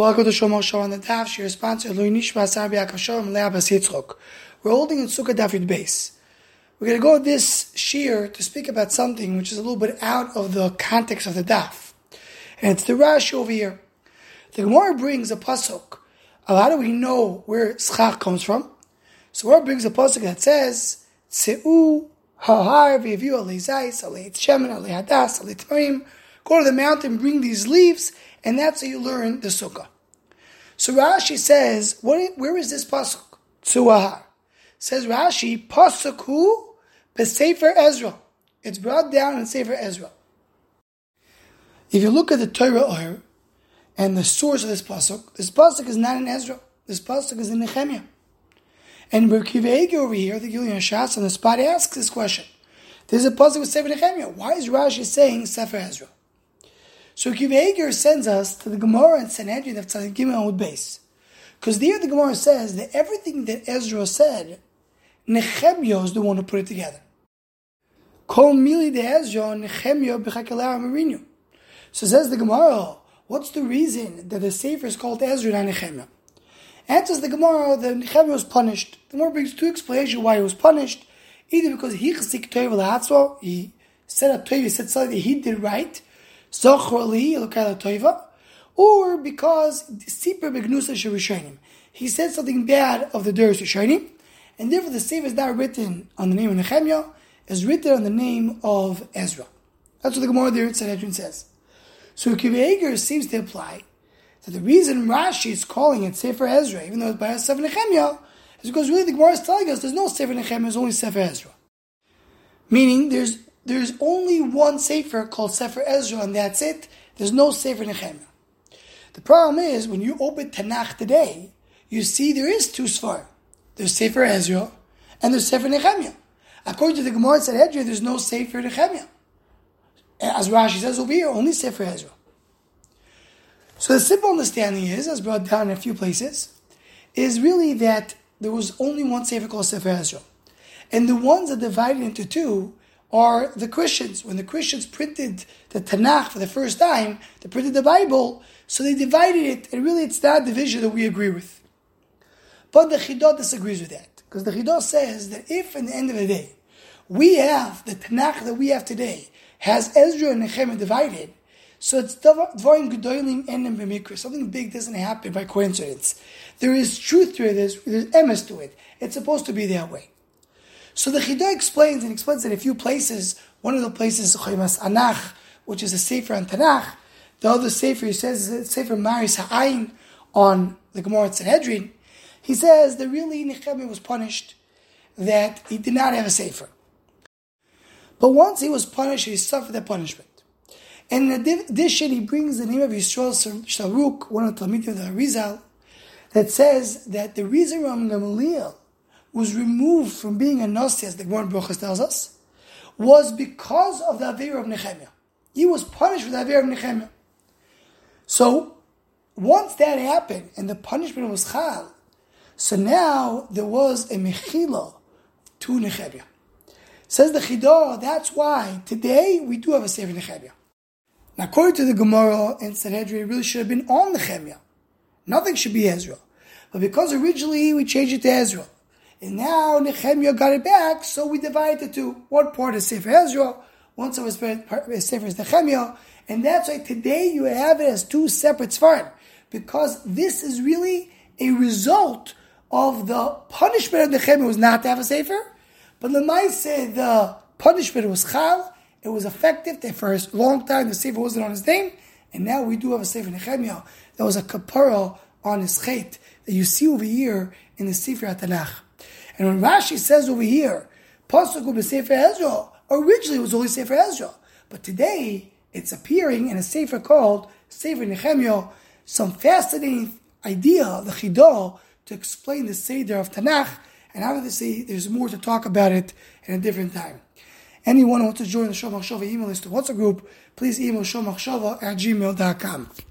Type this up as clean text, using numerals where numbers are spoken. Welcome to Shomosh on the DAF Shear Sponsor Nishma. We're holding in Sukkah David base. We're going to go this shear to speak about something which is a little bit out of the context of the Daf. And it's the Rashi over here. The Gemara brings a pasuk. How do we know where Tzchach comes from? So Gemara brings a pasuk that says, Tseu ha'har v'yeviu alei zayis, alei shemen, alei hadas, alei tamarim. Go to the mountain, bring these leaves, and that's how you learn the sukkah. So Rashi says, where is this pasuk? Tzuahar. Says Rashi, pasuk hu b'Sefer Ezra. It's brought down in Sefer Ezra. If you look at the Torah Or and the source of this pasuk is not in Ezra. This pasuk is in Nehemiah. And Rav Akiva Eiger over here, the Gilian Shas on the spot, asks this question. There's a pasuk with Sefer Nehemiah. Why is Rashi saying Sefer Ezra? So Akiva Eiger sends us to the Gemara and Sanhedrin of Tzadik Gimel Old Base. Because there the Gemara says that everything that Ezra said, Nehemiah is the one who put it together. Kol mili de Ezra, Nehemiah b'chakelar marinu. So says the Gemara, what's the reason that the Sefer is called Ezra and Nehemiah? Answers the Gemara that Nehemiah was punished. The Gemara brings two explanations why he was punished. Either because he said a toiva, he said something that he did right, or because he said something bad of the Doros Rishonim, and therefore the Sefer is not written on the name of Nehemiah, it's written on the name of Ezra. That's what the Gemara there in Sanhedrin says. So Akiva Eiger seems to imply that the reason Rashi is calling it Sefer Ezra, even though it's by Sefer Nehemiah, is because really the Gemara is telling us there's no Sefer Nehemiah, there's only Sefer Ezra. Meaning there's only one Sefer called Sefer Ezra, and that's it. There's no Sefer Nehemiah. The problem is, when you open Tanakh today, you see there is two Svar. There's Sefer Ezra, and there's Sefer Nehemiah. According to the Gemara in Sanhedrin, there's no Sefer Nehemiah. As Rashi says over here, only Sefer Ezra. So the simple understanding is, as brought down in a few places, is really that there was only one Sefer called Sefer Ezra. And the ones that divided into two are the Christians. When the Christians printed the Tanakh for the first time, they printed the Bible, so they divided it, and really it's not a division that we agree with. But the Chido disagrees with that, because the Chido says that if at the end of the day, we have the Tanakh that we have today, has Ezra and Nehemiah divided, so it's Dvarim Gedolim Enim B'Mikra. Something big doesn't happen by coincidence. There is truth to it, there's emes to it. It's supposed to be that way. So the Chido explains in a few places. One of the places is Chaymas Anach, which is a Sefer on Tanakh. The other Sefer, he says, is Sefer Maris Ha'ayin on the Gemara at Sanhedrin. He says that really Nehemiah was punished, that he did not have a Sefer. But once he was punished, he suffered that punishment. And in addition, he brings the name of Yisrael Shalrukh, one of the Talmidim of the Rizal, that says that the reason Ram Gamaliel was removed from being a Nasi, as the Gemara Brochus tells us, was because of the Aveira of Nehemiah. He was punished for the Aveira of Nehemiah. So, once that happened, and the punishment was Chal, so now there was a Mechila to Nehemiah. Says the Chido, that's why today we do have a Sefer Nehemiah. Now, according to the Gemara and Sanhedrin, it really should have been on Nehemiah. Nothing should be Ezra. But because originally we changed it to Ezra, and now Nehemiah got it back, so we divided the two. One part is Sefer Ezra, one part is Sefer Nehemiah, and that's why today you have it as two separate Sfarim, because this is really a result of the punishment of Nehemiah was not to have a Sefer, but Lemaiseh, the punishment was Chal, it was effective, that for a long time the Sefer wasn't on his name, and now we do have a Sefer Nehemiah that was a kapara on his chet, that you see over here in the Sefer HaTanakh. And when Rashi says over here, pasuk b'Sefer Ezra, originally it was only Sefer Ezra, but today it's appearing in a sefer called Sefer Nehemiah. Some fascinating idea of the Chido to explain the Seder of Tanakh, and obviously there's more to talk about it in a different time. Anyone who wants to join the Shomach Shove email list or WhatsApp group, please email shomachshove@gmail.com.